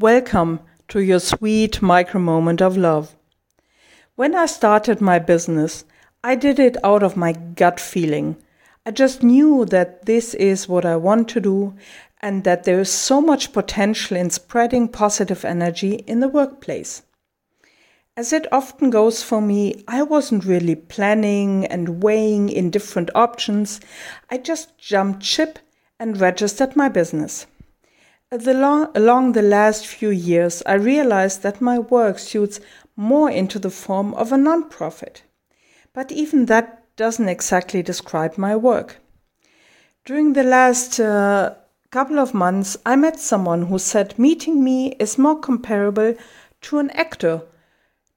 Welcome to your sweet micro moment of love. When I started my business, I did it out of my gut feeling. I just knew that this is what I want to do and that there is so much potential in spreading positive energy in the workplace. As it often goes for me, I wasn't really planning and weighing in different options. I just jumped ship and registered my business. Along the last few years, I realized that my work suits more into the form of a nonprofit. But even that doesn't exactly describe my work. During the last couple of months, I met someone who said meeting me is more comparable to an actor,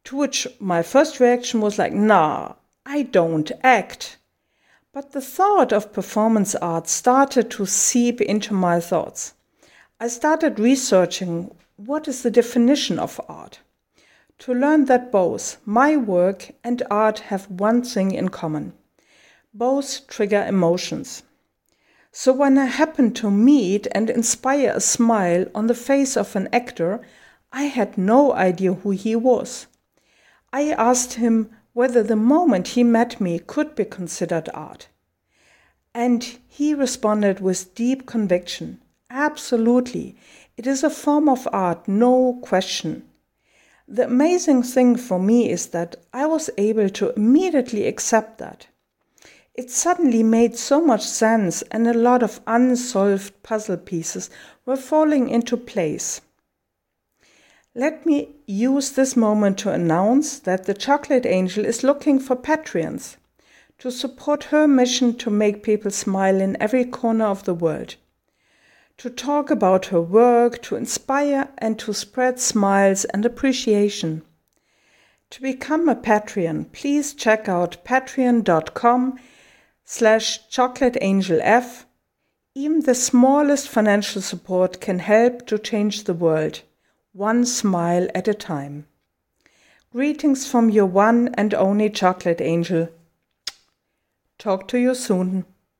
to which my first reaction was like, nah, I don't act. But the thought of performance art started to seep into my thoughts. I started researching what is the definition of art, to learn that both my work and art have one thing in common. Both trigger emotions. So when I happened to meet and inspire a smile on the face of an actor, I had no idea who he was. I asked him whether the moment he met me could be considered art. And he responded with deep conviction. Absolutely, it is a form of art, no question. The amazing thing for me is that I was able to immediately accept that. It suddenly made so much sense, and a lot of unsolved puzzle pieces were falling into place. Let me use this moment to announce that the Chocolate Angel is looking for Patreons to support her mission to make people smile in every corner of the world. To talk about her work, to inspire and to spread smiles and appreciation. To become a Patreon, please check out patreon.com/chocolateangelf. Even the smallest financial support can help to change the world, one smile at a time. Greetings from your one and only Chocolate Angel. Talk to you soon.